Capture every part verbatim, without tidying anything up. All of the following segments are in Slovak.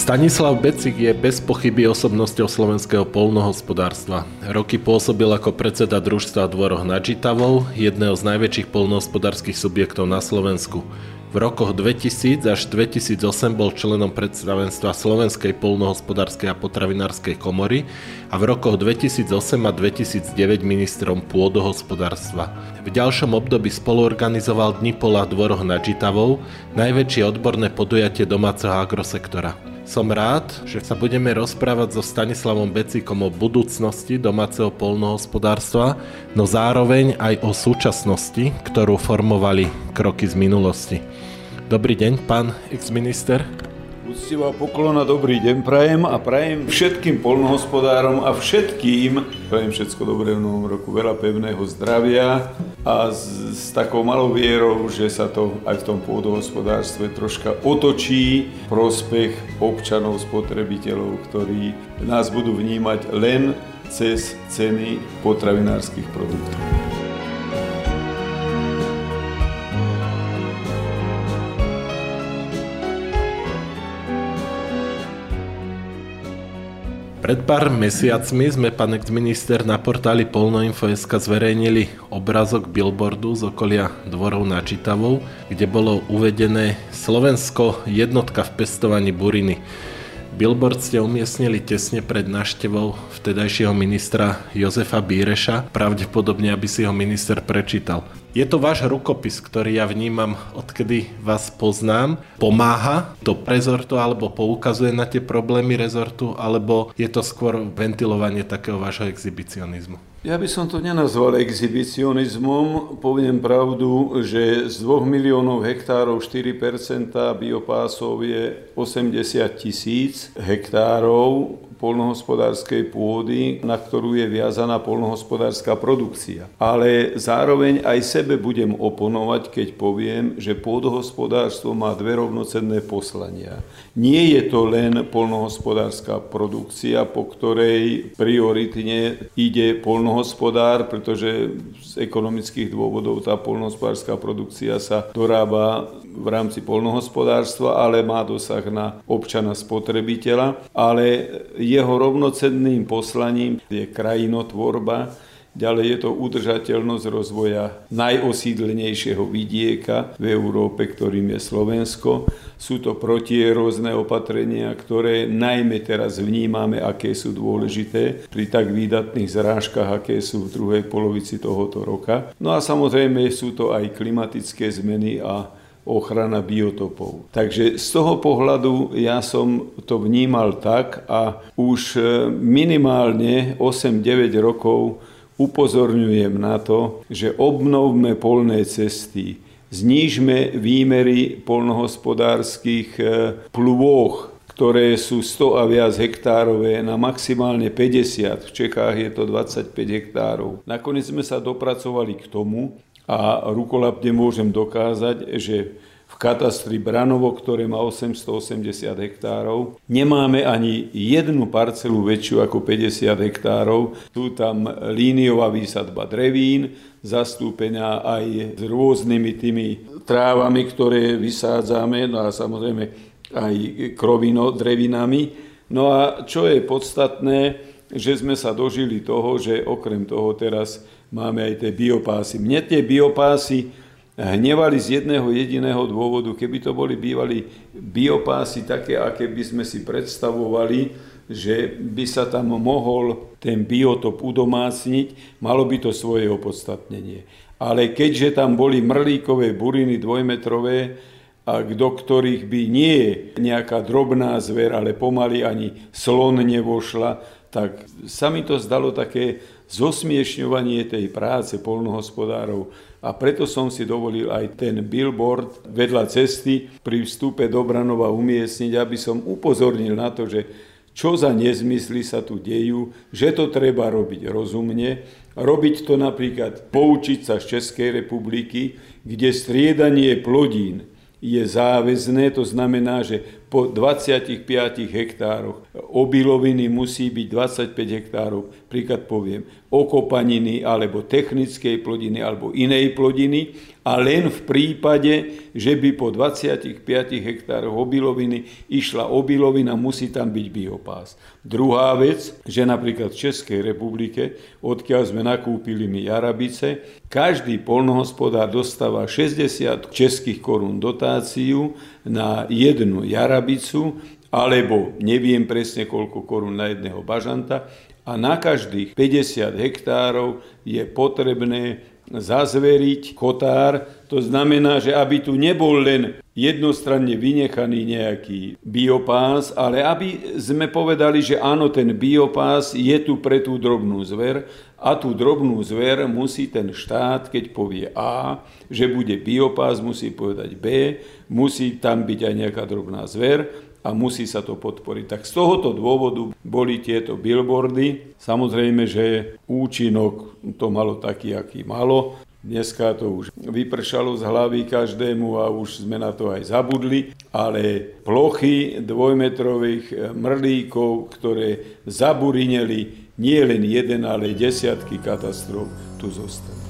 Stanislav Becík je bez pochyby osobnosťou slovenského poľnohospodárstva. Roky pôsobil ako predseda družstva Dvory nad Žitavou, jedného z najväčších poľnohospodárskych subjektov na Slovensku. V rokoch dvetisíc až dvetisíc osem bol členom predstavenstva Slovenskej poľnohospodárskej a potravinárskej komory a v rokoch dvetisíc osem a dvetisíc deväť ministrom pôdohospodárstva. V ďalšom období spoluorganizoval Dni poľa Dvory nad Žitavou, najväčšie odborné podujatie domáceho agrosektora. Som rád, že sa budeme rozprávať so Stanislavom Becíkom o budúcnosti domáceho poľnohospodárstva, no zároveň aj o súčasnosti, ktorú formovali kroky z minulosti. Dobrý deň, pán exminister. Úctivá poklona, dobrý deň prajem a prajem všetkým poľnohospodárom a všetkým prajem všetko dobré v novom roku, veľa pevného zdravia a s, s takou malou vierou, že sa to aj v tom pôdohospodárstve troška otočí prospech občanov, spotrebiteľov, ktorí nás budú vnímať len cez ceny potravinárskych produktov. Pred pár mesiacmi sme, pán exminister, na portáli polnoinfo bodka es ká zverejnili obrázok billboardu z okolia Dvorov nad Žitavou, kde bolo uvedené Slovensko jednotka v pestovaní buriny. Billboard ste umiestnili tesne pred návštevou vtedajšieho ministra Jozefa Bíreša, pravdepodobne, aby si ho minister prečítal. Je to váš rukopis, ktorý ja vnímam, odkedy vás poznám. Pomáha to rezortu, alebo poukazuje na tie problémy rezortu, alebo je to skôr ventilovanie takého vášho exhibicionizmu? Ja by som to nenazval exhibicionizmom. Poviem pravdu, že z dvoch miliónov hektárov štyri percentá biopásov je osemdesiat tisíc hektárov poľnohospodárskej pôdy, na ktorú je viazaná poľnohospodárska produkcia. Ale zároveň aj sebe budem oponovať, keď poviem, že pôdohospodárstvo má dve rovnocenné poslania. Nie je to len poľnohospodárska produkcia, po ktorej prioritne ide poľnohospodár, pretože z ekonomických dôvodov tá poľnohospodárska produkcia sa dorába v rámci poľnohospodárstva, ale má dosah na občana spotrebiteľa, ale jeho rovnocenným poslaním je krajinotvorba, ďalej je to udržateľnosť rozvoja najosídlenejšieho vidieka v Európe, ktorým je Slovensko. Sú to protierozné opatrenia, ktoré najmä teraz vnímame, aké sú dôležité pri tak výdatných zrážkach, aké sú v druhej polovici tohoto roka. No a samozrejme sú to aj klimatické zmeny a ochrana biotopov. Takže z toho pohľadu ja som to vnímal tak a už minimálne osem deväť rokov upozorňujem na to, že obnovme poľné cesty, znížme výmery poľnohospodárskych plôch, ktoré sú sto a viac hektárové, na maximálne päťdesiat. V Čechách je to dvadsaťpäť hektárov. Nakoniec sme sa dopracovali k tomu, a rukolapne môžem dokázať, že v katastri Branovo, ktoré má osemstoosemdesiat hektárov, nemáme ani jednu parcelu väčšiu ako päťdesiat hektárov. Sú tam líniová výsadba drevín, zastúpená aj s rôznymi tými trávami, ktoré vysádzame, no a samozrejme aj krovino drevinami. No a čo je podstatné, že sme sa dožili toho, že okrem toho teraz máme aj tie biopásy. Mne tie biopásy hnevali z jedného jediného dôvodu. Keby to boli bývali biopásy také, aké by sme si predstavovali, že by sa tam mohol ten biotop udomácniť, malo by to svoje opodstatnenie. Ale keďže tam boli mrlíkové buriny dvojmetrové, a do ktorých by nie nejaká drobná zver, ale pomaly ani slon nevošla, tak sa mi to zdalo také zosmiešňovanie tej práce poľnohospodárov. A preto som si dovolil aj ten billboard vedľa cesty pri vstupe do Branova umiestniť, aby som upozornil na to, že čo za nezmysly sa tu dejú, že to treba robiť rozumne. Robiť to napríklad, poučiť sa z Českej republiky, kde striedanie plodín je záväzné, to znamená, že po dvadsaťpäť hektároch, obiloviny musí byť dvadsaťpäť hektárov, príklad poviem, okopaniny alebo technickej plodiny alebo inej plodiny a len v prípade, že by po dvadsaťpäť hektároch obiloviny išla obilovina, musí tam byť biopás. Druhá vec, že napríklad v Českej republike, odkiaľ sme nakúpili my jarabice, každý poľnohospodár dostáva šesťdesiat českých korún dotáciu na jednu jarabicu, alebo neviem presne koľko korún na jedného bažanta, a na každých päťdesiat hektárov je potrebné zazveriť kotár. To znamená, že aby tu nebol len jednostranne vynechaný nejaký biopás, ale aby sme povedali, že áno, ten biopás je tu pre tú drobnú zver a tú drobnú zver musí ten štát, keď povie A, že bude biopás, musí povedať B, musí tam byť aj nejaká drobná zver a musí sa to podporiť. Tak z tohoto dôvodu boli tieto billboardy. Samozrejme, že účinok to malo taký, aký malo. Dneska to už vypršalo z hlavy každému a už sme na to aj zabudli, ale plochy dvojmetrových mrlíkov, ktoré zaburineli nie len jeden, ale desiatky katastrof, tu zostali.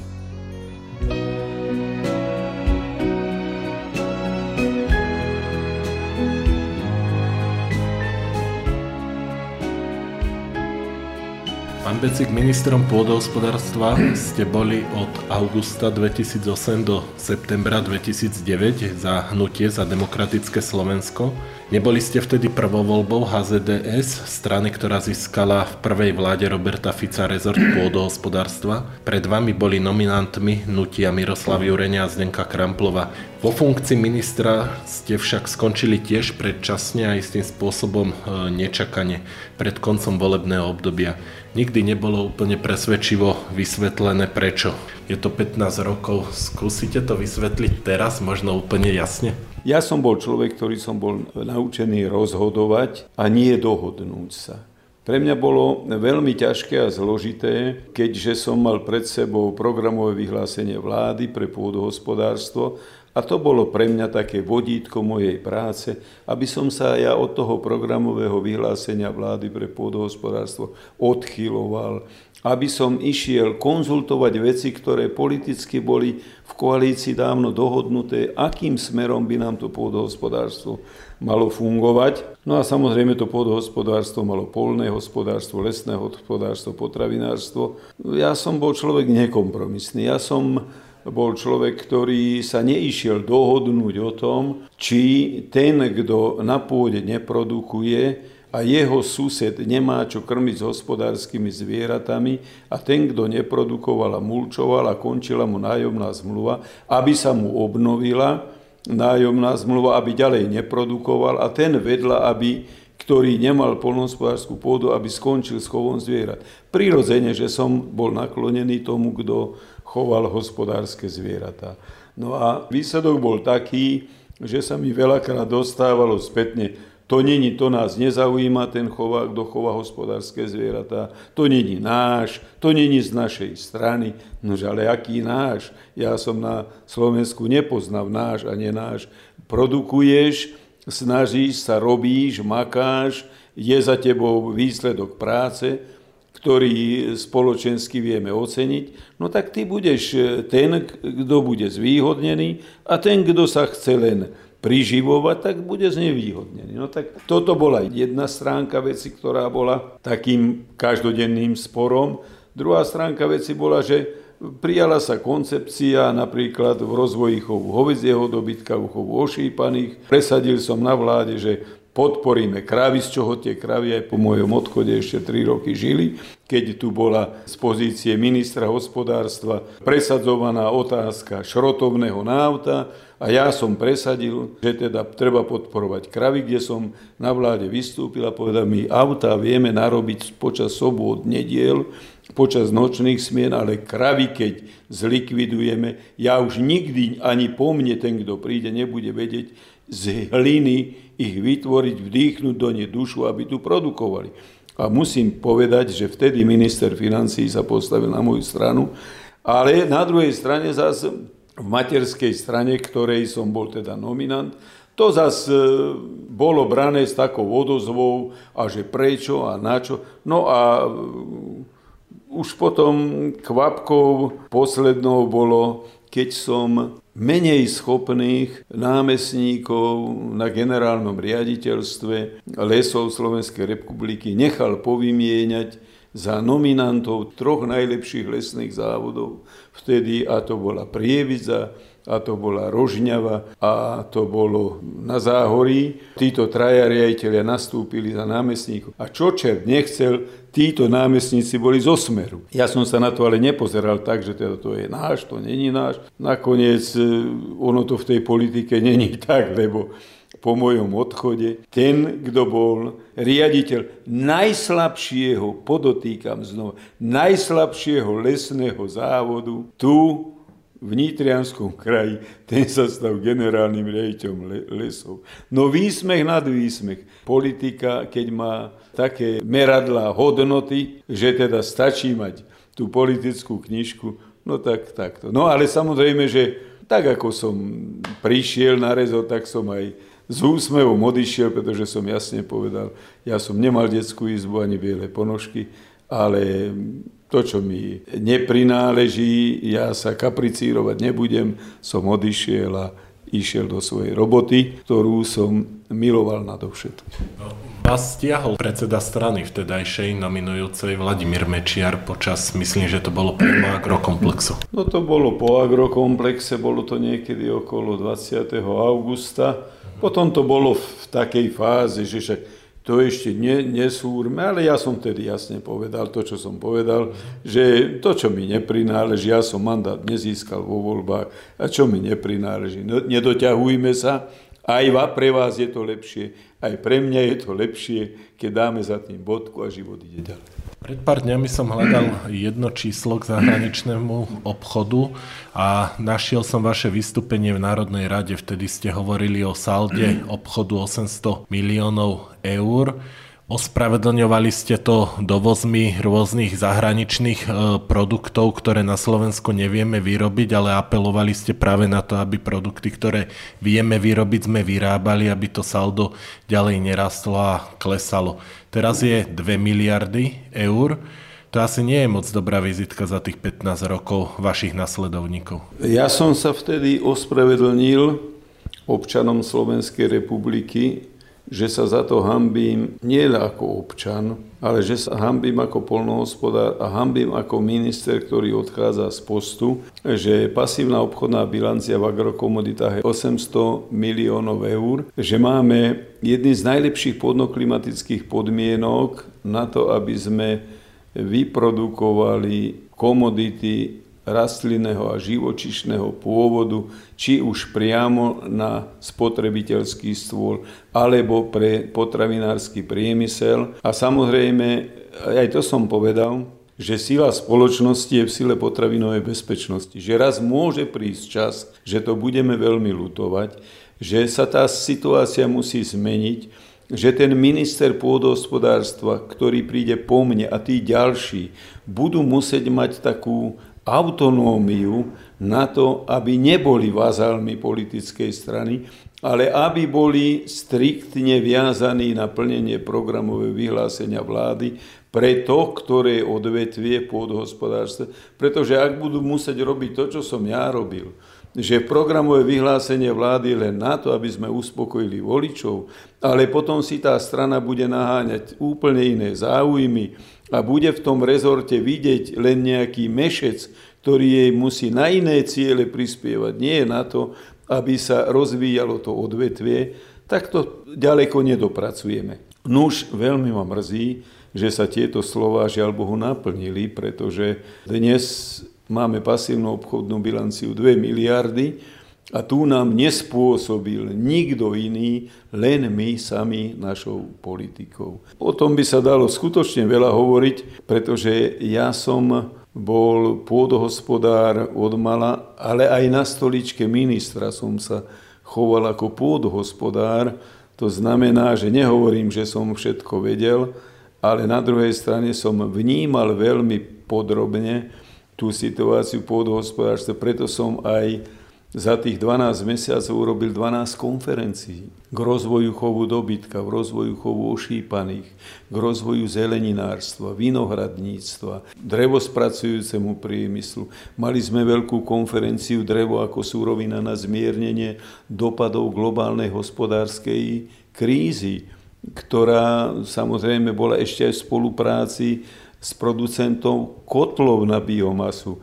Pán Becík, ministrom pôdohospodárstva ste boli od augusta dvetisícosem do septembra dvetisícdeväť za hnutie za demokratické Slovensko. Neboli ste vtedy prvovoľbou há zet dé es, strany, ktorá získala v prvej vláde Roberta Fica rezort pôdohospodárstva. Pred vami boli nominantmi hnutia Miroslava Jureňa a Zdenka Kramplova. Vo funkcii ministra ste však skončili tiež predčasne a istým spôsobom nečakane pred koncom volebného obdobia. Nikdy nebolo úplne presvedčivo vysvetlené prečo. Je to pätnásť rokov, skúsite to vysvetliť teraz, možno úplne jasne? Ja som bol človek, ktorý som bol naučený rozhodovať a nie dohodnúť sa. Pre mňa bolo veľmi ťažké a zložité, keďže som mal pred sebou programové vyhlásenie vlády pre pôdohospodárstvo a to bolo pre mňa také vodítko mojej práce, aby som sa ja od toho programového vyhlásenia vlády pre pôdohospodárstvo odchyloval, aby som išiel konzultovať veci, ktoré politicky boli v koalícii dávno dohodnuté, akým smerom by nám to pôdohospodárstvo malo fungovať. No a samozrejme to pôdohospodárstvo malo poľné hospodárstvo, lesné hospodárstvo, potravinárstvo. Ja som bol človek nekompromisný, ja som... bol človek, ktorý sa neišiel dohodnúť o tom, či ten, kto na pôde neprodukuje a jeho sused nemá čo krmiť s hospodárskymi zvieratami a ten, kto neprodukoval a mulčoval a končila mu nájomná zmluva, aby sa mu obnovila nájomná zmluva, aby ďalej neprodukoval a ten vedľa, aby ktorý nemal poľnohospodársku pôdu, aby skončil s chovom zvierat. Prirodzene, že som bol naklonený tomu, kto choval hospodárske zvieratá. No a výsledok bol taký, že sa mi veľakrát dostávalo spätne, to není, to nás nezaujíma, ten chová, kto chová hospodárske zvieratá, to není náš, to není z našej strany. Nože, ale aký náš? Ja som na Slovensku nepoznal náš a nenáš. Produkuješ, snažíš sa, robíš, makáš, je za tebou výsledok práce, ktorý spoločensky vieme oceniť, no tak ty budeš ten, kto bude zvýhodnený a ten, kto sa chce len priživovať, tak bude znevýhodnený. No tak toto bola jedna stránka veci, ktorá bola takým každodenným sporom. Druhá stránka veci bola, že prijala sa koncepcia napríklad v rozvoji chovu hovädzieho dobytka, chovu ošípaných. Presadil som na vláde, že podporíme kravy, z čoho tie kravy aj po mojom odchode ešte tri roky žili, keď tu bola z pozície ministra hospodárstva presadzovaná otázka šrotovného náuta a ja som presadil, že teda treba podporovať kravy, kde som na vláde vystúpil a povedal, my autá vieme narobiť počas sobot, nediel, počas nočných smien, ale kravy, keď zlikvidujeme, ja už nikdy ani po mne ten, kto príde, nebude vedieť z hliny ich vytvoriť, vdýchnuť do nej dušu, aby tu produkovali. A musím povedať, že vtedy minister financií sa postavil na moju stranu, ale na druhej strane zase v materskej strane, ktorej som bol teda nominant, to zase bolo brané s takou odozvou a že prečo a načo. No a už potom kvapkou poslednou bolo, keď som menej schopných námestníkov na generálnom riaditeľstve lesov Slovenskej republiky nechal povymieňať za nominantov troch najlepších lesných závodov vtedy, a to bola Prievidza, a to bola Rožňava a to bolo na Záhorí. Títo traja riaditelia nastúpili za námestníkov. A čo čert nechcel, títo námestníci boli zo Smeru. Ja som sa na to ale nepozeral tak, že teda to je náš, to není náš. Nakoniec ono to v tej politike není tak, lebo po mojom odchode ten, kto bol riaditeľ najslabšieho, podotýkam znova, najslabšieho lesného závodu tu v Nitrianskom kraji, ten sa stal generálnym riaditeľom lesov. No výsmech nad výsmech. Politika, keď má také meradlá hodnoty, že teda stačí mať tú politickú knižku, no tak takto. No ale samozrejme, že tak ako som prišiel na rezort, tak som aj s úsmevom odišiel, pretože som jasne povedal, ja som nemal detskú izbu ani biele ponožky, ale to, čo mi neprináleží, ja sa kapricírovať nebudem, som odišiel a išiel do svojej roboty, ktorú som miloval nadovšetko. Vás stiahol predseda strany vtedajšej nominujúcej Vladimír Mečiar počas, myslím, že to bolo po agrokomplexu. No to bolo po agrokomplexe, bolo to niekedy okolo dvadsiateho augusta. Potom to bolo v takej fáze, že však to ešte ne, nesúrme, ale ja som tedy jasne povedal to, čo som povedal, že to, čo mi neprináleží, ja som mandát nezískal vo voľbách a čo mi neprináleží, no, nedoťahujme sa, aj pre vás je to lepšie, aj pre mňa je to lepšie, keď dáme za tým bodku a život ide ďalej. Pred pár dňami som hľadal jedno číslo k zahraničnému obchodu a našiel som vaše vystúpenie v Národnej rade, vtedy ste hovorili o salde obchodu osemsto miliónov eur. Ospravedlňovali ste to dovozmi rôznych zahraničných produktov, ktoré na Slovensku nevieme vyrobiť, ale apelovali ste práve na to, aby produkty, ktoré vieme vyrobiť, sme vyrábali, aby to saldo ďalej nerastlo a klesalo. Teraz je dve miliardy eur. To asi nie je moc dobrá vizitka za tých pätnásť rokov vašich nasledovníkov. Ja som sa vtedy ospravedlnil občanom Slovenskej republiky, že sa za to hanbím nie ako občan, ale že sa hanbím ako poľnohospodár a hanbím ako minister, ktorý odchádza z postu, že pasívna obchodná bilancia v agrokomoditách je osemsto miliónov eur, že máme jedny z najlepších podnoklimatických podmienok na to, aby sme vyprodukovali komodity rastlinného a živočišného pôvodu, či už priamo na spotrebiteľský stôl, alebo pre potravinársky priemysel. A samozrejme, aj to som povedal, že sila spoločnosti je v sile potravinovej bezpečnosti. Že raz môže prísť čas, že to budeme veľmi ľutovať, že sa tá situácia musí zmeniť, že ten minister pôdohospodárstva, ktorý príde po mne a tí ďalší, budú musieť mať takú autonómiu na to, aby neboli vazalmi politickej strany, ale aby boli striktne viazaní na plnenie programového vyhlásenia vlády pre to, ktoré odvetvie pôdohospodárstva. Pretože ak budú musieť robiť to, čo som ja robil, že programové vyhlásenie vlády len na to, aby sme uspokojili voličov, ale potom si tá strana bude naháňať úplne iné záujmy a bude v tom rezorte vidieť len nejaký mešec, ktorý jej musí na iné ciele prispievať, nie na to, aby sa rozvíjalo to odvetvie, tak to ďaleko nedopracujeme. Nuž, veľmi ma mrzí, že sa tieto slová žiaľ Bohu naplnili, pretože dnes máme pasívnu obchodnú bilanciu dve miliardy a tu nám nespôsobil nikto iný, len my sami našou politikou. O tom by sa dalo skutočne veľa hovoriť, pretože ja som bol pôdohospodár odmala, ale aj na stoličke ministra som sa choval ako pôdohospodár. To znamená, že nehovorím, že som všetko vedel, ale na druhej strane som vnímal veľmi podrobne tú situáciu v pôdohospodárstve, preto som aj Za tých dvanásť mesiacov urobil dvanásť konferencií k rozvoju chovu dobytka, k rozvoju chovu ošípaných, k rozvoju zeleninárstva, vinohradníctva, drevospracujúcemu priemyslu. Mali sme veľkú konferenciu drevo ako surovina na zmiernenie dopadov globálnej hospodárskej krízy, ktorá samozrejme bola ešte aj v spolupráci s producentom kotlov na biomasu.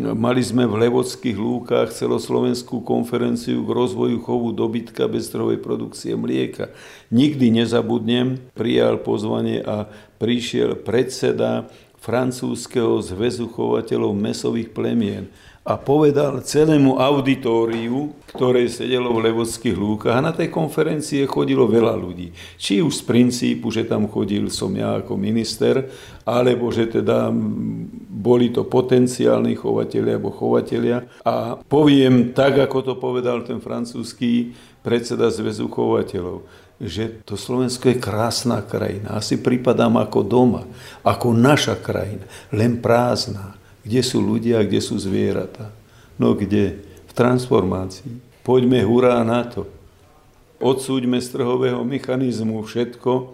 Mali sme v Levockých lúkach celoslovenskú konferenciu k rozvoju chovu dobytka bez trhovej produkcie mlieka. Nikdy nezabudnem, prijal pozvanie a prišiel predseda francúzskeho zväzu chovateľov mäsových plemien a povedal celému auditóriu, ktoré sedelo v Levockých lúkach, a na tej konferencie chodilo veľa ľudí. Či už z princípu, že tam chodil som ja ako minister, alebo že teda boli to potenciálni chovatelia alebo chovatelia. A poviem tak, ako to povedal ten francúzsky predseda zväzu chovateľov, že to Slovensko je krásna krajina. Asi pripadám ako doma, ako naša krajina, len prázdna. Kde sú ľudia, kde sú zvieratá? No kde? V transformácii. Poďme hurá na to. Odsúďme z trhového mechanizmu všetko,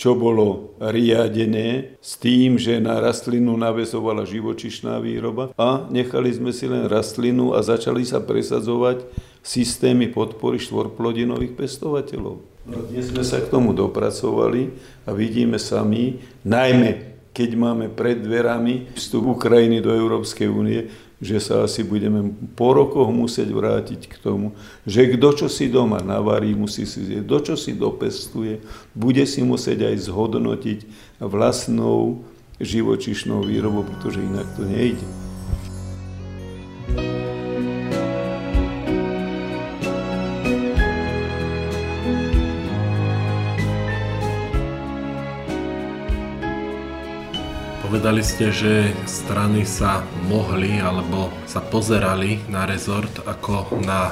čo bolo riadené s tým, že na rastlinu navezovala živočišná výroba, a nechali sme si len rastlinu a začali sa presadzovať systémy podpory štvorplodinových pestovateľov. No dnes sme sa k tomu dopracovali a vidíme sami, najmä keď máme pred dverami vstup Ukrajiny do Európskej únie, že sa asi budeme po rokoch musieť vrátiť k tomu, že kto čo si doma navarí, musí si zjeť, kto čo si dopestuje, bude si musieť aj zhodnotiť vlastnou živočišnou výrobu, pretože inak to nejde. Povedali ste, že strany sa mohli alebo sa pozerali na rezort ako na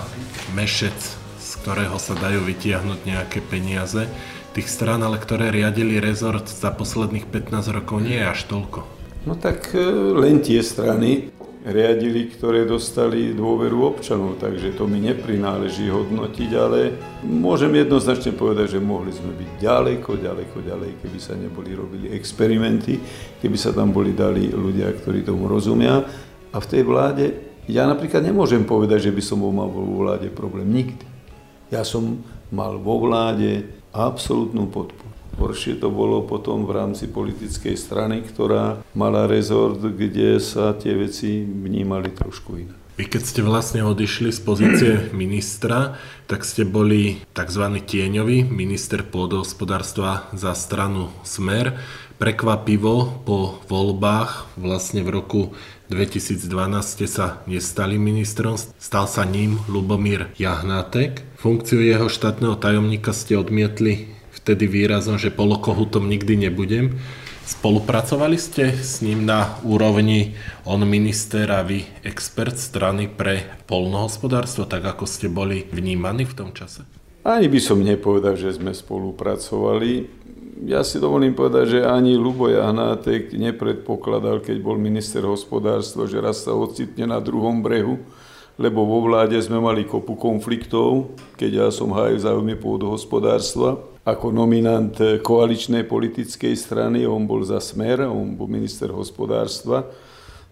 mešec, z ktorého sa dajú vytiahnuť nejaké peniaze. Tých strán, ale ktoré riadili rezort za posledných pätnásť rokov, nie je až toľko. No tak len tie strany riadili, ktoré dostali dôveru občanov, takže to mi neprináleží hodnotiť, ale môžem jednoznačne povedať, že mohli sme byť ďaleko, ďaleko, ďalej, keby sa neboli robili experimenty, keby sa tam boli dali ľudia, ktorí tomu rozumia. A v tej vláde, ja napríklad nemôžem povedať, že by som mal vo vláde problém nikdy. Ja som mal vo vláde absolútnu podporu. Horšie to bolo potom v rámci politickej strany, ktorá mala rezort, kde sa tie veci vnímali trošku inak. Vy keď ste vlastne odišli z pozície ministra, tak ste boli tzv. Tieňový minister pôdohospodárstva za stranu Smer. Prekvapivo po voľbách vlastne v roku dvetisícdvanásť ste sa nestali ministrom, stal sa ním Ľubomír Jahnátek. Funkciu jeho štátneho tajomníka ste odmietli vtedy výrazom, že polokohutom nikdy nebudem. Spolupracovali ste s ním na úrovni on minister a vy expert strany pre poľnohospodárstvo, tak ako ste boli vnímaní v tom čase? Ani by som nepovedal, že sme spolupracovali. Ja si dovolím povedať, že ani Ľubo Jahnátek nepredpokladal, keď bol minister hospodárstva, že raz sa ocitne na druhom brehu, lebo vo vláde sme mali kopu konfliktov, keď ja som hájil záujmy pôdohospodárstva. Ako nominant koaličnej politickej strany, on bol za Smer, on bol minister hospodárstva.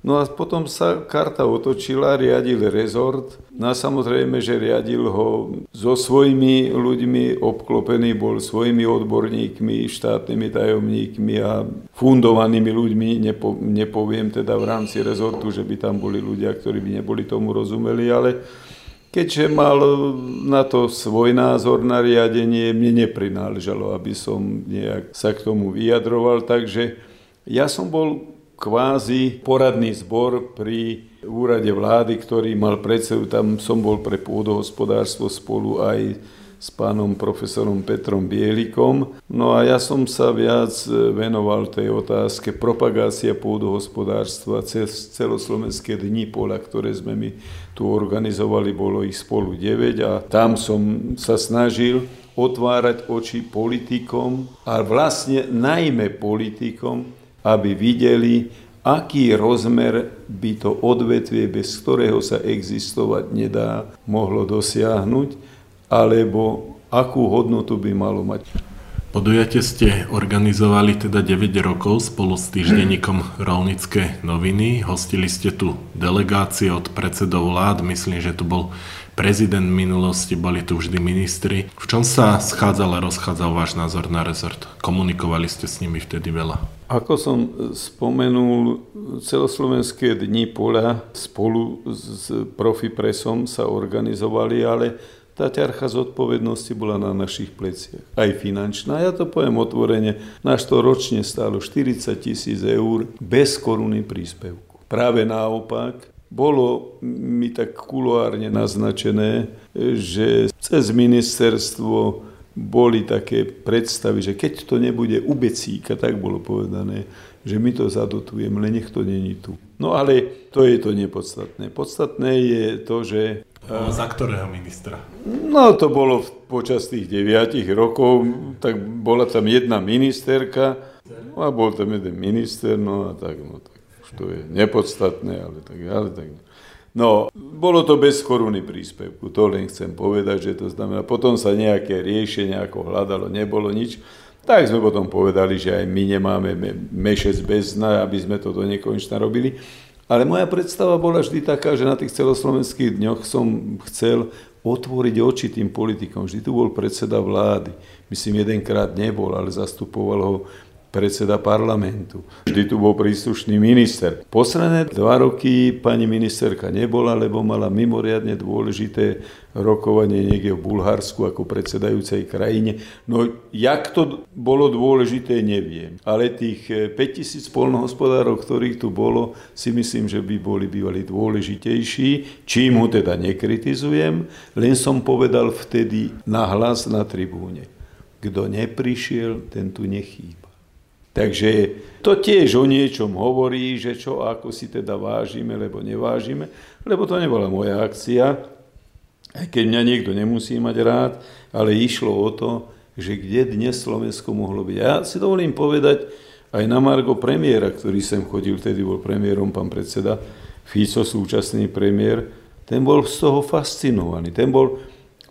No a potom sa karta otočila, riadil rezort. No a samozrejme, že riadil ho so svojimi ľuďmi, obklopený bol svojimi odborníkmi, štátnymi tajomníkmi a fundovanými ľuďmi. Nepo, nepoviem teda v rámci rezortu, že by tam boli ľudia, ktorí by neboli tomu rozumeli, ale keďže mal na to svoj názor na riadenie, mne neprináležalo, aby som nejak sa k tomu vyjadroval. Takže ja som bol kvázi poradný zbor pri úrade vlády, ktorý mal predsedu. Tam som bol pre pôdohospodárstvo spolu aj s pánom profesorom Petrom Bielikom. No a ja som sa viac venoval tej otázke propagácia pôdohospodárstva cez celoslovenské dni poľa, ktoré sme my tu organizovali, bolo ich spolu deväť, a tam som sa snažil otvárať oči politikom, a vlastne najmä politikom, aby videli, aký rozmer by to odvetvie, bez ktorého sa existovať nedá, mohlo dosiahnuť, alebo akú hodnotu by malo mať. Podujatie ste organizovali teda deväť rokov spolu s týždenníkom Roľnícke noviny. Hostili ste tu delegácie od predsedov vlád, myslím, že tu bol prezident minulosti, boli tu vždy ministri. V čom sa schádzal a rozchádzal váš názor na rezort? Komunikovali ste s nimi vtedy veľa? Ako som spomenul, Celoslovenské dni poľa spolu s profipresom sa organizovali, ale tá ťarcha zodpovednosti bola na našich pleciach, aj finančná. Ja to poviem otvorene, náš to ročne stálo štyridsať tisíc eur bez koruny príspevku. Práve naopak, bolo mi tak kuloárne naznačené, že cez ministerstvo boli také predstavy, že keď to nebude u Becíka, tak bolo povedané, že my to zadotujeme, len nech to není tu. No ale to je to nepodstatné. Podstatné je to, že A za ktorého ministra? No to bolo v, počas tých deviatich rokov, tak bola tam jedna ministerka a bol tam jeden minister, no a tak, no tak, to je nepodstatné, ale tak, ale tak. No, bolo to bez koruny príspevku, to len chcem povedať, že to znamená, potom sa nejaké riešenie ako hľadalo, nebolo nič, tak sme potom povedali, že aj my nemáme mešec bez dna, aby sme to do nekonečna robili. Ale moja predstava bola vždy taká, že na tých celoslovenských dňoch som chcel otvoriť oči tým politikom. Vždy tu bol predseda vlády. Myslím, jedenkrát nebol, ale zastupoval ho predseda parlamentu. Vždy tu bol príslušný minister. Posledné dva roky pani ministerka nebola, lebo mala mimoriadne dôležité rokovanie niekde v Bulharsku ako predsedajúcej krajine. No, jak to bolo dôležité, neviem. Ale tých päťtisíc poľnohospodárov, ktorých tu bolo, si myslím, že by boli bývali dôležitejší, čím ho teda nekritizujem, len som povedal vtedy nahlas na tribúne. Kto neprišiel, ten tu nechýba. Takže to tiež o niečom hovorí, že čo ako si teda vážime, lebo nevážime, lebo to nebola moja akcia, aj keď mňa niekto nemusí mať rád, ale išlo o to, že kde dnes Slovensko mohlo byť. Ja si dovolím povedať aj na margo premiéra, ktorý sem chodil, vtedy bol premiérom pán predseda Fico, súčasný premiér, ten bol z toho fascinovaný, ten bol,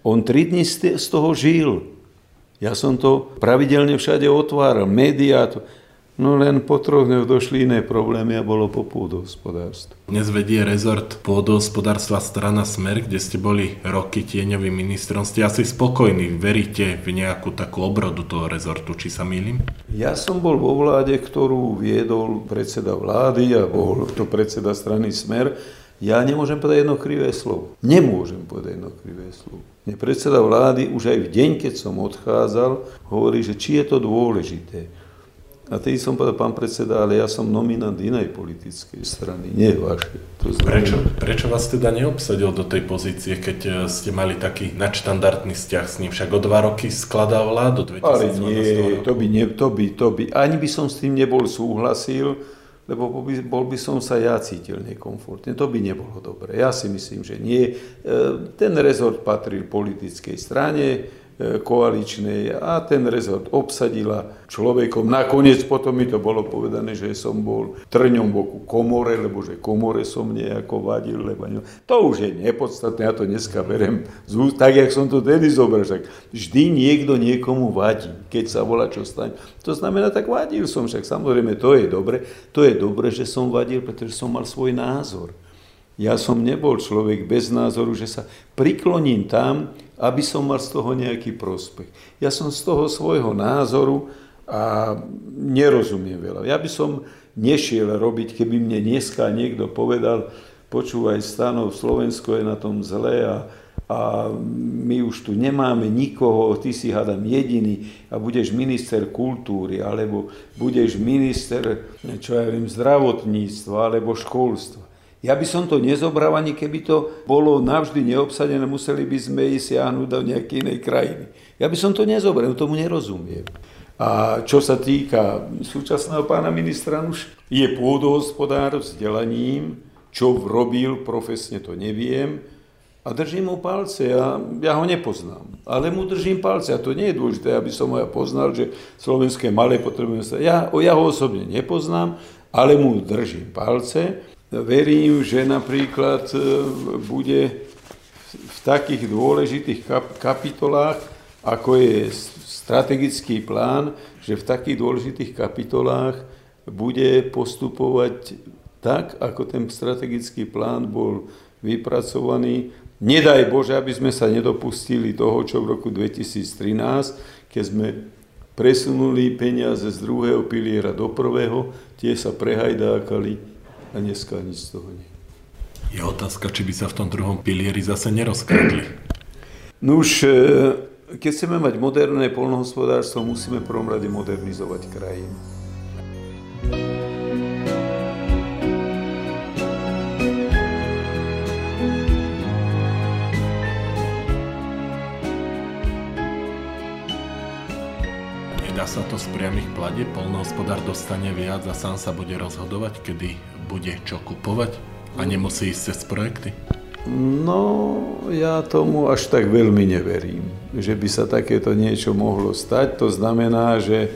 on tri dni z toho žil. Ja som to pravidelne všade otváral, médiá, no len po troch dňoch došli iné problémy a bolo po pôdohospodárstvu. Dnes vedie rezort pôdohospodárstva strana Smer, kde ste boli roky tieňovým ministrom. Ste asi spokojní, veríte v nejakú takú obrodu toho rezortu, či sa mýlim? Ja som bol vo vláde, ktorú viedol predseda vlády a bol to predseda strany Smer. Ja nemôžem povedať jedno krivé slovo. Nemôžem povedať jedno krivé slovo. Mne predseda vlády už aj v deň, keď som odchádzal, hovorí, že či je to dôležité. A tedy som povedal, pán predseda, ale ja som nominant inej politickej strany, nie vašej. Prečo, prečo vás teda neobsadil do tej pozície, keď ste mali taký nadštandardný vzťah s ním? Však o dva roky skladá vládu. Ale nie, to by, nie to, by, to by, ani by som s tým nebol súhlasil, lebo by, bol by som sa ja cítil nekomfortne. To by nebolo dobre. Ja si myslím, že nie. Ten rezort patril politickej strane, koaličnej, a ten rezort obsadila človekom. Nakoniec potom mi to bolo povedané, že som bol trňom v oku komore, lebo že komore som nejako vadil. Lebo ne... To už je nepodstatné, ja to dneska beriem z úst, tak, jak som to tedy zobral. Vždy niekto niekomu vadí, keď sa volá, čo stane. To znamená, tak vadil som, však samozrejme to je dobre. To je dobre, že som vadil, pretože som mal svoj názor. Ja som nebol človek bez názoru, že sa prikloním tam, aby som mal z toho nejaký prospech. Ja som z toho svojho názoru a nerozumiem veľa. Ja by som nešiel robiť, keby mne dneska niekto povedal, počúvaj, Stanov, Slovensko je na tom zlé a, a my už tu nemáme nikoho, ty si hádam jediný a budeš minister kultúry, alebo budeš minister, čo ja viem, zdravotníctva, alebo školstva. Ja by som to nezobral, ani keby to bolo navždy neobsadené, museli by sme ísť siahnuť do nejakej inej krajiny. Ja by som to nezobral, tomu nerozumiem. A čo sa týka súčasného pána ministra, už je pôdohospodár vzdelaním, čo robil profesne, to neviem. A držím mu palce, ja, ja ho nepoznám, ale mu držím palce a to nie je dôležité, aby som ho ja poznal, že slovenské malé potrebujeme sa. Ja, ja ho osobne nepoznám, ale mu držím palce. Verím, že napríklad bude v takých dôležitých kap- kapitolách, ako je strategický plán, že v takých dôležitých kapitolách bude postupovať tak, ako ten strategický plán bol vypracovaný. Nedaj Bože, aby sme sa nedopustili toho, čo v roku dvetisíc trinásť, keď sme presunuli peniaze z druhého piliera do prvého, tie sa prehajdákali a dneska nič z toho nie. Je otázka, či by sa v tom druhom pilieri zase nerozkradli. No už, keď chceme mať moderné poľnohospodárstvo, musíme prvom rade modernizovať krajinu. Sa to z priamých platieb, poľnohospodár dostane viac a sám sa bude rozhodovať, kedy bude čo kupovať a nemusí ísť cez projekty? No, ja tomu až tak veľmi neverím, že by sa takéto niečo mohlo stať. To znamená, že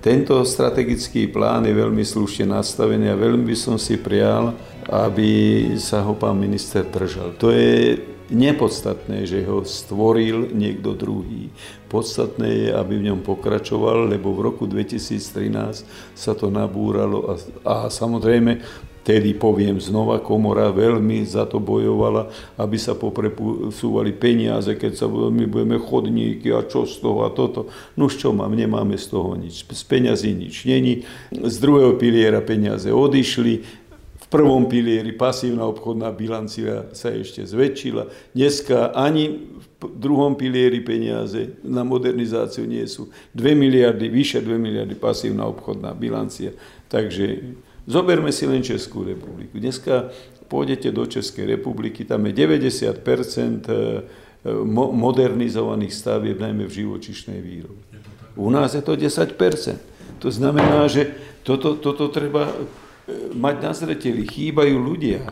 tento strategický plán je veľmi slušne nastavený a veľmi by som si prial, aby sa ho pán minister držal. To je nepodstatné, že ho stvoril niekto druhý. Podstatné je, aby v ňom pokračoval, lebo v roku dvetisíc trinásť sa to nabúralo a, a samozrejme, tedy poviem znova, komora veľmi za to bojovala, aby sa popresúvali peniaze, keď sa my budeme chodníky a čo z toho a toto. No čo mám, nemáme z toho nič. Z peňazí nič není. Z druhého piliera peniaze odišli. V prvom pilieri pasívna obchodná bilancia sa ešte zväčšila. Dneska ani v druhom pilieri peniaze na modernizáciu nie sú. dve miliardy, vyše dve miliardy pasívna obchodná bilancia. Takže zoberme si len Českú republiku. Dneska pôjdete do Českej republiky, tam je deväťdesiat percent modernizovaných stavieb, najmä v živočíšnej výrobe. U nás je to desať percent. To znamená, že toto, toto treba mať na zreteli, chýbajú ľudia.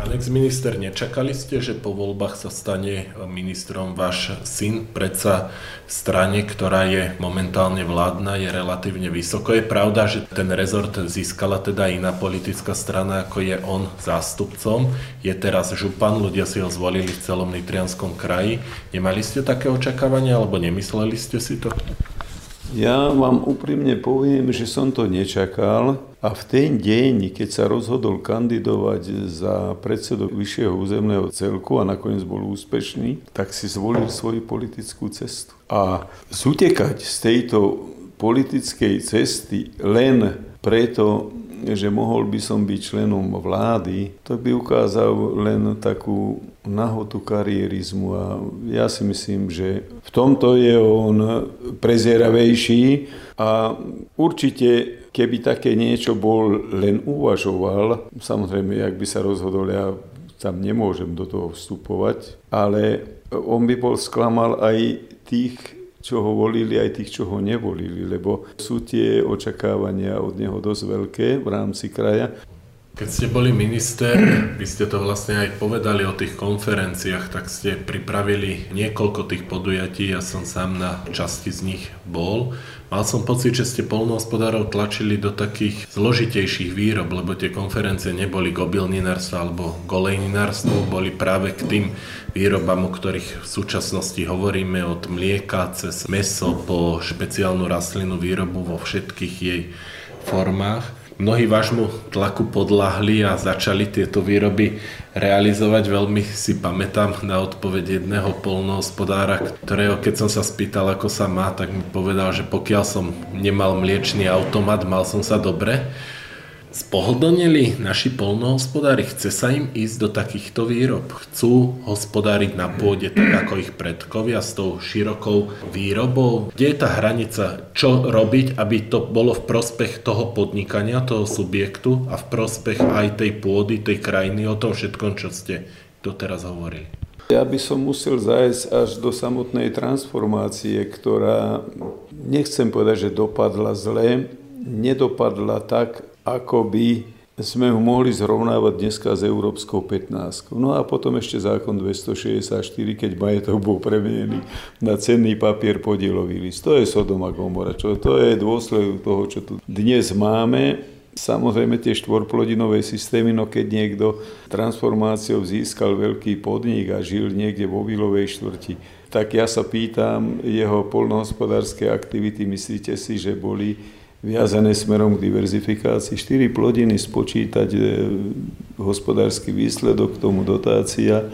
Pán ex-minister, nečakali ste, že po voľbách sa stane ministrom váš syn? Predsa v strane, ktorá je momentálne vládna, je relatívne vysoko. Je pravda, že ten rezort získala teda iná politická strana, ako je on zástupcom. Je teraz župan, ľudia si ho zvolili v celom Nitrianskom kraji. Nemali ste také očakávania, alebo nemysleli ste si to? Ja vám úprimne poviem, že som to nečakal a v ten deň, keď sa rozhodol kandidovať za predsedu vyššieho územného celku a nakoniec bol úspešný, tak si zvolil svoju politickú cestu. A zutekať z tejto politickej cesty len preto, že mohol by som byť členom vlády, to by ukázal len takú nahotu karierizmu a ja si myslím, že v tomto je on prezieravejší a určite, keby také niečo bol, len uvažoval, samozrejme, ak by sa rozhodol, ja tam nemôžem do toho vstupovať, ale on by bol sklamal aj tých, čo ho volili, aj tých, čo ho nevolili, lebo sú tie očakávania od neho dosť veľké v rámci kraja. Keď ste boli minister, vy ste to vlastne aj povedali o tých konferenciách, tak ste pripravili niekoľko tých podujatí, ja som sám na časti z nich bol. Mal som pocit, že ste poľnohospodárov tlačili do takých zložitejších výrob, lebo tie konferencie neboli k obilninárstvu alebo k olejninárstvu, boli práve k tým výrobám, o ktorých v súčasnosti hovoríme, od mlieka cez mäso po špeciálnu rastlinu výrobu vo všetkých jej formách. Mnohí vášmu tlaku podľahli a začali tieto výroby realizovať. Veľmi si pamätám na odpoveď jedného poľnohospodára, ktorého keď som sa spýtal, ako sa má, tak mi povedal, že pokiaľ som nemal mliečny automat, mal som sa dobre. Spohodlnili naši poľnohospodári, chce sa im ísť do takýchto výrob. Chcú hospodáriť na pôde tak ako ich predkovia s tou širokou výrobou. Kde je tá hranica? Čo robiť, aby to bolo v prospech toho podnikania, toho subjektu a v prospech aj tej pôdy, tej krajiny, o tom všetkom, čo ste doteraz hovorili? Ja by som musel zájsť až do samotnej transformácie, ktorá, nechcem povedať, že dopadla zle, nedopadla tak, ako by sme ho mohli zrovnávať dneska s Európskou pätnástkou. No a potom ešte zákon dvestošesťdesiatštyri, keď majetok bol premenený na cenný papier podielový list. To je Sodoma Gomora, čo to je dôsledok toho, čo tu dnes máme. Samozrejme tie štvorplodinové systémy, no keď niekto transformáciou získal veľký podnik a žil niekde vo Vilovej štvrti, tak ja sa pýtam, jeho poľnohospodárske aktivity, myslíte si, že boli viazané smerom k diverzifikácii? Štyri plodiny spočítať e, hospodársky výsledok, k tomu dotácia.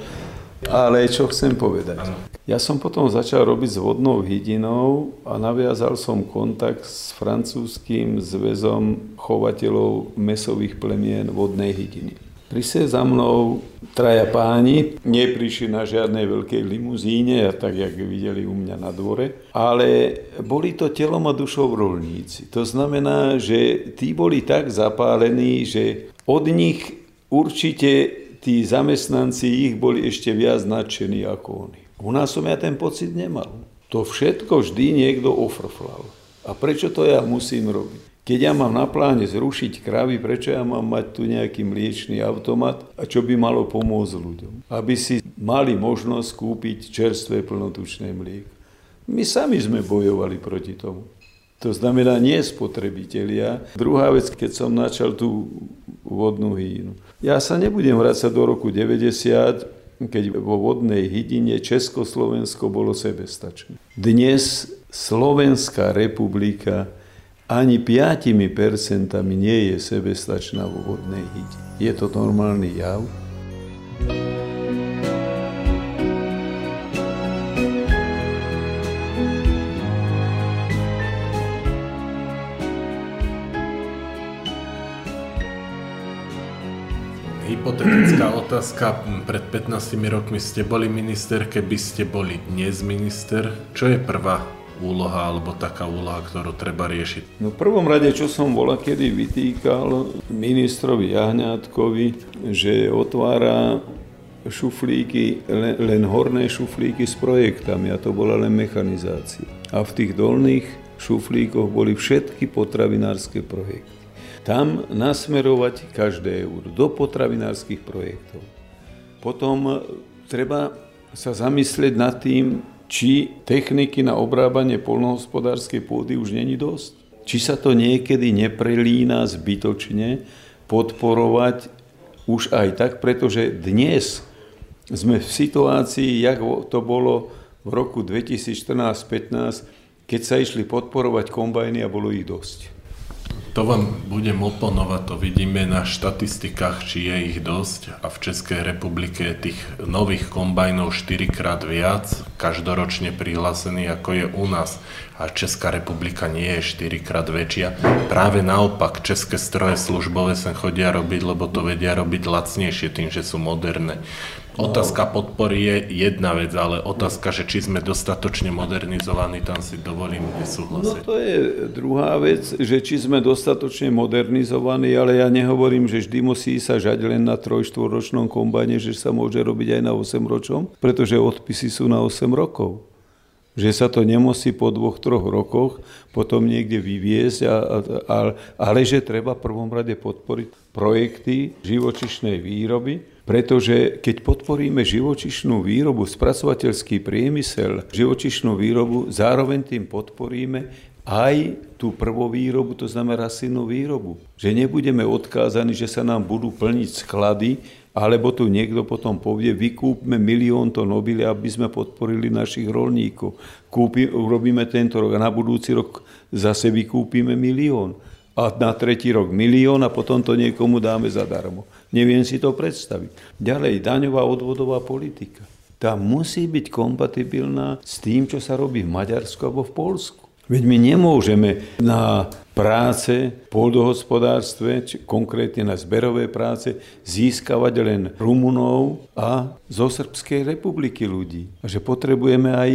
Ale čo chcem povedať? Ja som potom začal robiť s vodnou hydinou a naviazal som kontakt s francúzským zväzom chovateľov mäsových plemien vodnej hydiny. Prišli za mnou traja páni, neprišli na žiadnej veľkej limuzíne, tak jak videli u mňa na dvore, ale boli to telom a dušou roľníci. To znamená, že tí boli tak zapálení, že od nich určite tí zamestnanci ich boli ešte viac nadšení ako oni. U nás som ja ten pocit nemal. To všetko vždy niekto ofrflal. A prečo to ja musím robiť? Keď ja mám na pláne zrušiť kravy, prečo ja mám mať tu nejaký mliečný automat a čo by malo pomôcť ľuďom? Aby si mali možnosť kúpiť čerstvé plnotučné mlieko. My sami sme bojovali proti tomu. To znamená nie spotrebitelia. Druhá vec, keď som načal tú vodnú hydinu. Ja sa nebudem vrácať do roku deväťdesiat, keď vo vodnej hydine Československo bolo sebestačné. Dnes Slovenská republika ani päť percent nie je sebestačná vo vodnej hydine. Je to normálny jav? Hypotetická otázka. Pred pätnástimi rokmi ste boli minister, keby ste boli dnes minister, čo je prvá úloha, alebo taká úloha, ktorú treba riešiť? No v prvom rade, čo som bola, kedy vytýkal ministrovi Jahňátkovi, že otvára šuflíky, len, len horné šuflíky s projektami, a to bola len mechanizácia. A v tých dolných šuflíkoch boli všetky potravinárske projekty. Tam nasmerovať každé euro do potravinárskych projektov. Potom treba sa zamyslieť nad tým, či techniky na obrábanie poľnohospodárskej pôdy už není dosť. Či sa to niekedy neprelína zbytočne podporovať už aj tak, pretože dnes sme v situácii, jak to bolo v roku dvetisícštrnásť pätnásť, keď sa išli podporovať kombajny a bolo ich dosť. To vám budem oponovať, to vidíme na štatistikách, či je ich dosť, a v Českej republike je tých nových kombajnov štyrikrát viac každoročne prihlásených, ako je u nás, a Česká republika nie je štyrikrát väčšia. Práve naopak, české stroje službové sem chodia robiť, lebo to vedia robiť lacnejšie tým, že sú moderné. Otázka podpory je jedna vec, ale otázka, že či sme dostatočne modernizovaní, tam si dovolím nesúhlasiť. No to je druhá vec, že či sme dostatočne modernizovaní, ale ja nehovorím, že vždy musí sa žať len na trojštvoročnom kombajne, že sa môže robiť aj na osemročnom, pretože odpisy sú na osem rokov. Že sa to nemusí po dvoch, troch rokoch potom niekde vyviezť, a, a, a, ale že treba v prvom rade podporiť projekty živočišnej výroby, pretože keď podporíme živočišnú výrobu, spracovateľský priemysel, živočišnú výrobu, zároveň tým podporíme aj tú prvovýrobu, to znamená rastlinnú výrobu. Že nebudeme odkázaní, že sa nám budú plniť sklady, alebo tu niekto potom povie, vykúpme milión ton obilia, aby sme podporili našich roľníkov. Kúpi, urobíme tento rok a na budúci rok zase vykúpime milión. A na tretí rok milión a potom to niekomu dáme zadarmo. Neviem si to predstaviť. Ďalej, daňová odvodová politika. Tá musí byť kompatibilná s tým, čo sa robí v Maďarsku alebo v Poľsku. Veď my nemôžeme na práce v poľnohospodárstve, či konkrétne na zberové práce, získavať len Rumunov a zo Srbskej republiky ľudí. A že potrebujeme aj,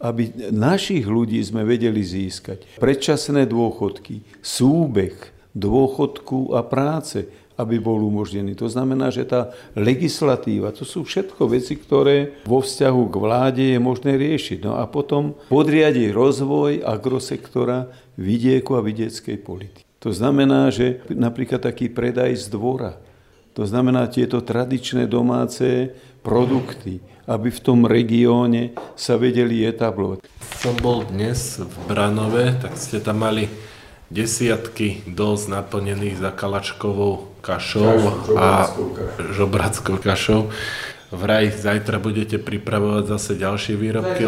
aby našich ľudí sme vedeli získať. Predčasné dôchodky, súbeh dôchodku a práce, aby bol umožnený. To znamená, že tá legislatíva, to sú všetko veci, ktoré vo vzťahu k vláde je možné riešiť. No a potom podriadiť rozvoj agrosektora, vidieku a vidieckej politiky. To znamená, že napríklad taký predaj z dvora, to znamená tieto tradičné domáce produkty, aby v tom regióne sa vedeli etablovať. Som bol dnes v Branove, tak ste tam mali desiatky dóz naplnených za Kalačkovou kašou a žobrackou kašou. Vraj zajtra budete pripravovať zase ďalšie výrobky.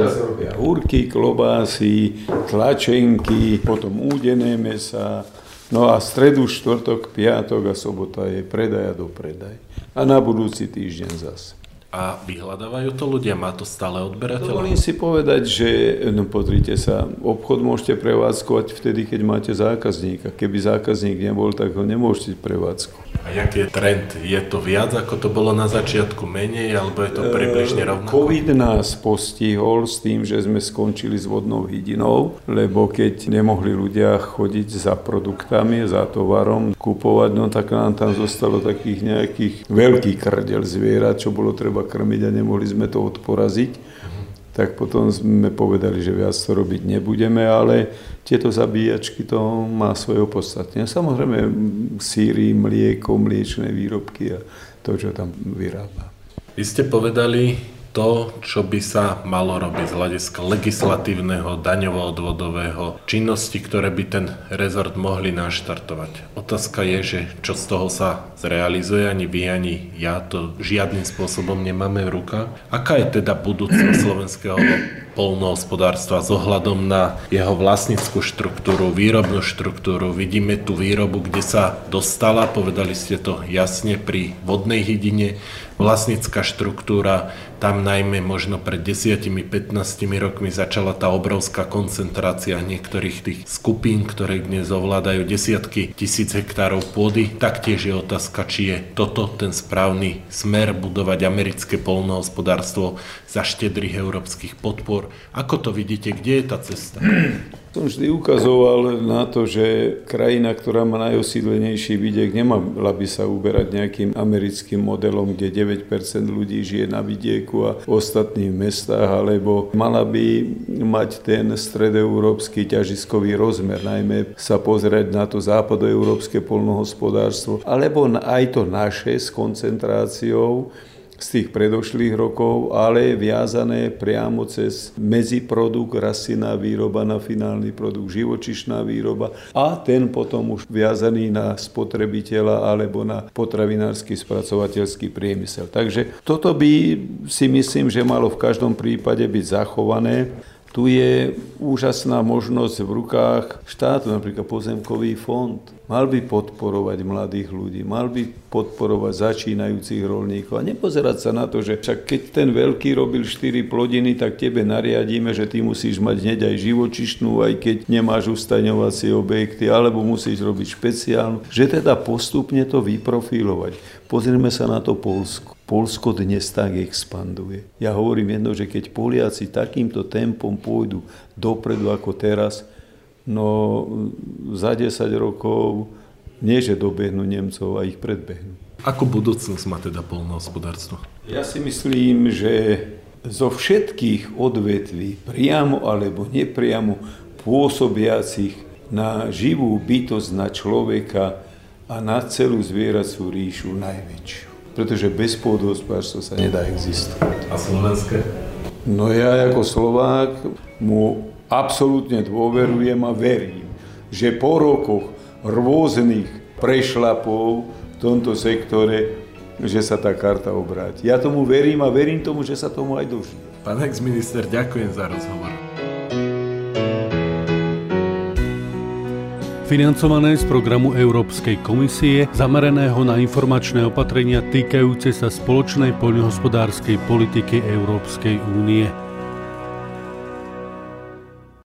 Úrky, klobásy, tlačenky, potom údené mäsa. No a stredu, štvrtok, piatok a sobota je predaj a dopredaj. A na budúci týždeň zase. A vyhľadávajú to ľudia? Má to stále odberateľov? Dovolím si povedať, že no pozrite sa, obchod môžete prevádzkovať vtedy, keď máte zákazníka. Keby zákazník nebol, tak ho nemôžete prevádzkovať. A aký je trend? Je to viac, ako to bolo na začiatku, menej, alebo je to približne rovnako? COVID nás postihol s tým, že sme skončili s vodnou hydinou, lebo keď nemohli ľudia chodiť za produktami, za tovarom, kupovať, no tak nám tam zostalo takých nejakých veľkých krdeľ zvierat, čo bolo treba krmiť a nemohli sme to odporaziť, tak potom sme povedali, že viac to robiť nebudeme, ale tieto zabíjačky to má svoje opodstatnenie. Samozrejme síry, mlieko, mliečne výrobky a to, čo tam vyrába. Vy ste povedali to, čo by sa malo robiť z hľadiska legislatívneho, daňovo-odvodového, činnosti, ktoré by ten rezort mohli naštartovať. Otázka je, že čo z toho sa zrealizuje, ani vy, ani ja to žiadnym spôsobom nemáme v rukách. Aká je teda budúcnosť slovenského poľnohospodárstva s ohľadom na jeho vlastnícku štruktúru, výrobnú štruktúru? Vidíme tú výrobu, kde sa dostala, povedali ste to jasne, pri vodnej hydine. Vlastnícka štruktúra, tam najmä možno pred desať až pätnásť rokmi začala tá obrovská koncentrácia niektorých tých skupín, ktoré dnes ovládajú desiatky tisíc hektárov pôdy. Taktiež je otázka, či je toto ten správny smer budovať americké poľnohospodárstvo za štedrých európskych podpor. Ako to vidíte? Kde je tá cesta? Som vždy ukazoval na to, že krajina, ktorá má najosídlenejší vidiek, nemala by sa uberať nejakým americkým modelom, kde deväť percent ľudí žije na vidieku a v ostatných mestách, alebo mala by mať ten stredoeurópsky ťažiskový rozmer, najmä sa pozerať na to západoeurópske poľnohospodárstvo, alebo aj to naše s koncentráciou z tých predošlých rokov, ale viazané priamo cez medziprodukt, rastlinná výroba na finálny produkt, živočišná výroba a ten potom už viazaný na spotrebiteľa alebo na potravinársky spracovateľský priemysel. Takže toto by si myslím, že malo v každom prípade byť zachované. Tu je úžasná možnosť v rukách štátu, napríklad pozemkový fond. Mal by podporovať mladých ľudí, mal by podporovať začínajúcich rolníkov a nepozerať sa na to, že však keď ten veľký robil štyri plodiny, tak tebe nariadíme, že ty musíš mať hneď aj živočišnú, aj keď nemáš ustaňovacie objekty, alebo musíš robiť špeciálnu, že teda postupne to vyprofilovať. Pozrieme sa na to Poľsko. Poľsko dnes tak expanduje. Ja hovorím jedno, že keď Poliaci takýmto tempom pôjdu dopredu ako teraz, no za desať rokov nie, že dobehnú Nemcov a ich predbehnú. Ako budúcnosť má teda poľnohospodárstvo? Ja si myslím, že zo všetkých odvetví, priamo alebo nepriamo pôsobiacich na živú bytosť, na človeka a na celú zvieracú ríšu najväčšiu. Pretože bez pôdohospodárstva sa nedá existovať. A slovenské? No ja ako Slovák mu absolútne dôverujem a verím, že po rokoch rôznych prešlapov v tomto sektore, že sa tá karta obráti. Ja tomu verím a verím tomu, že sa tomu aj dožije. Pán exminister, ďakujem za rozhovor. Financované z programu Európskej komisie zameraného na informačné opatrenia týkajúce sa spoločnej poľnohospodárskej politiky Európskej únie.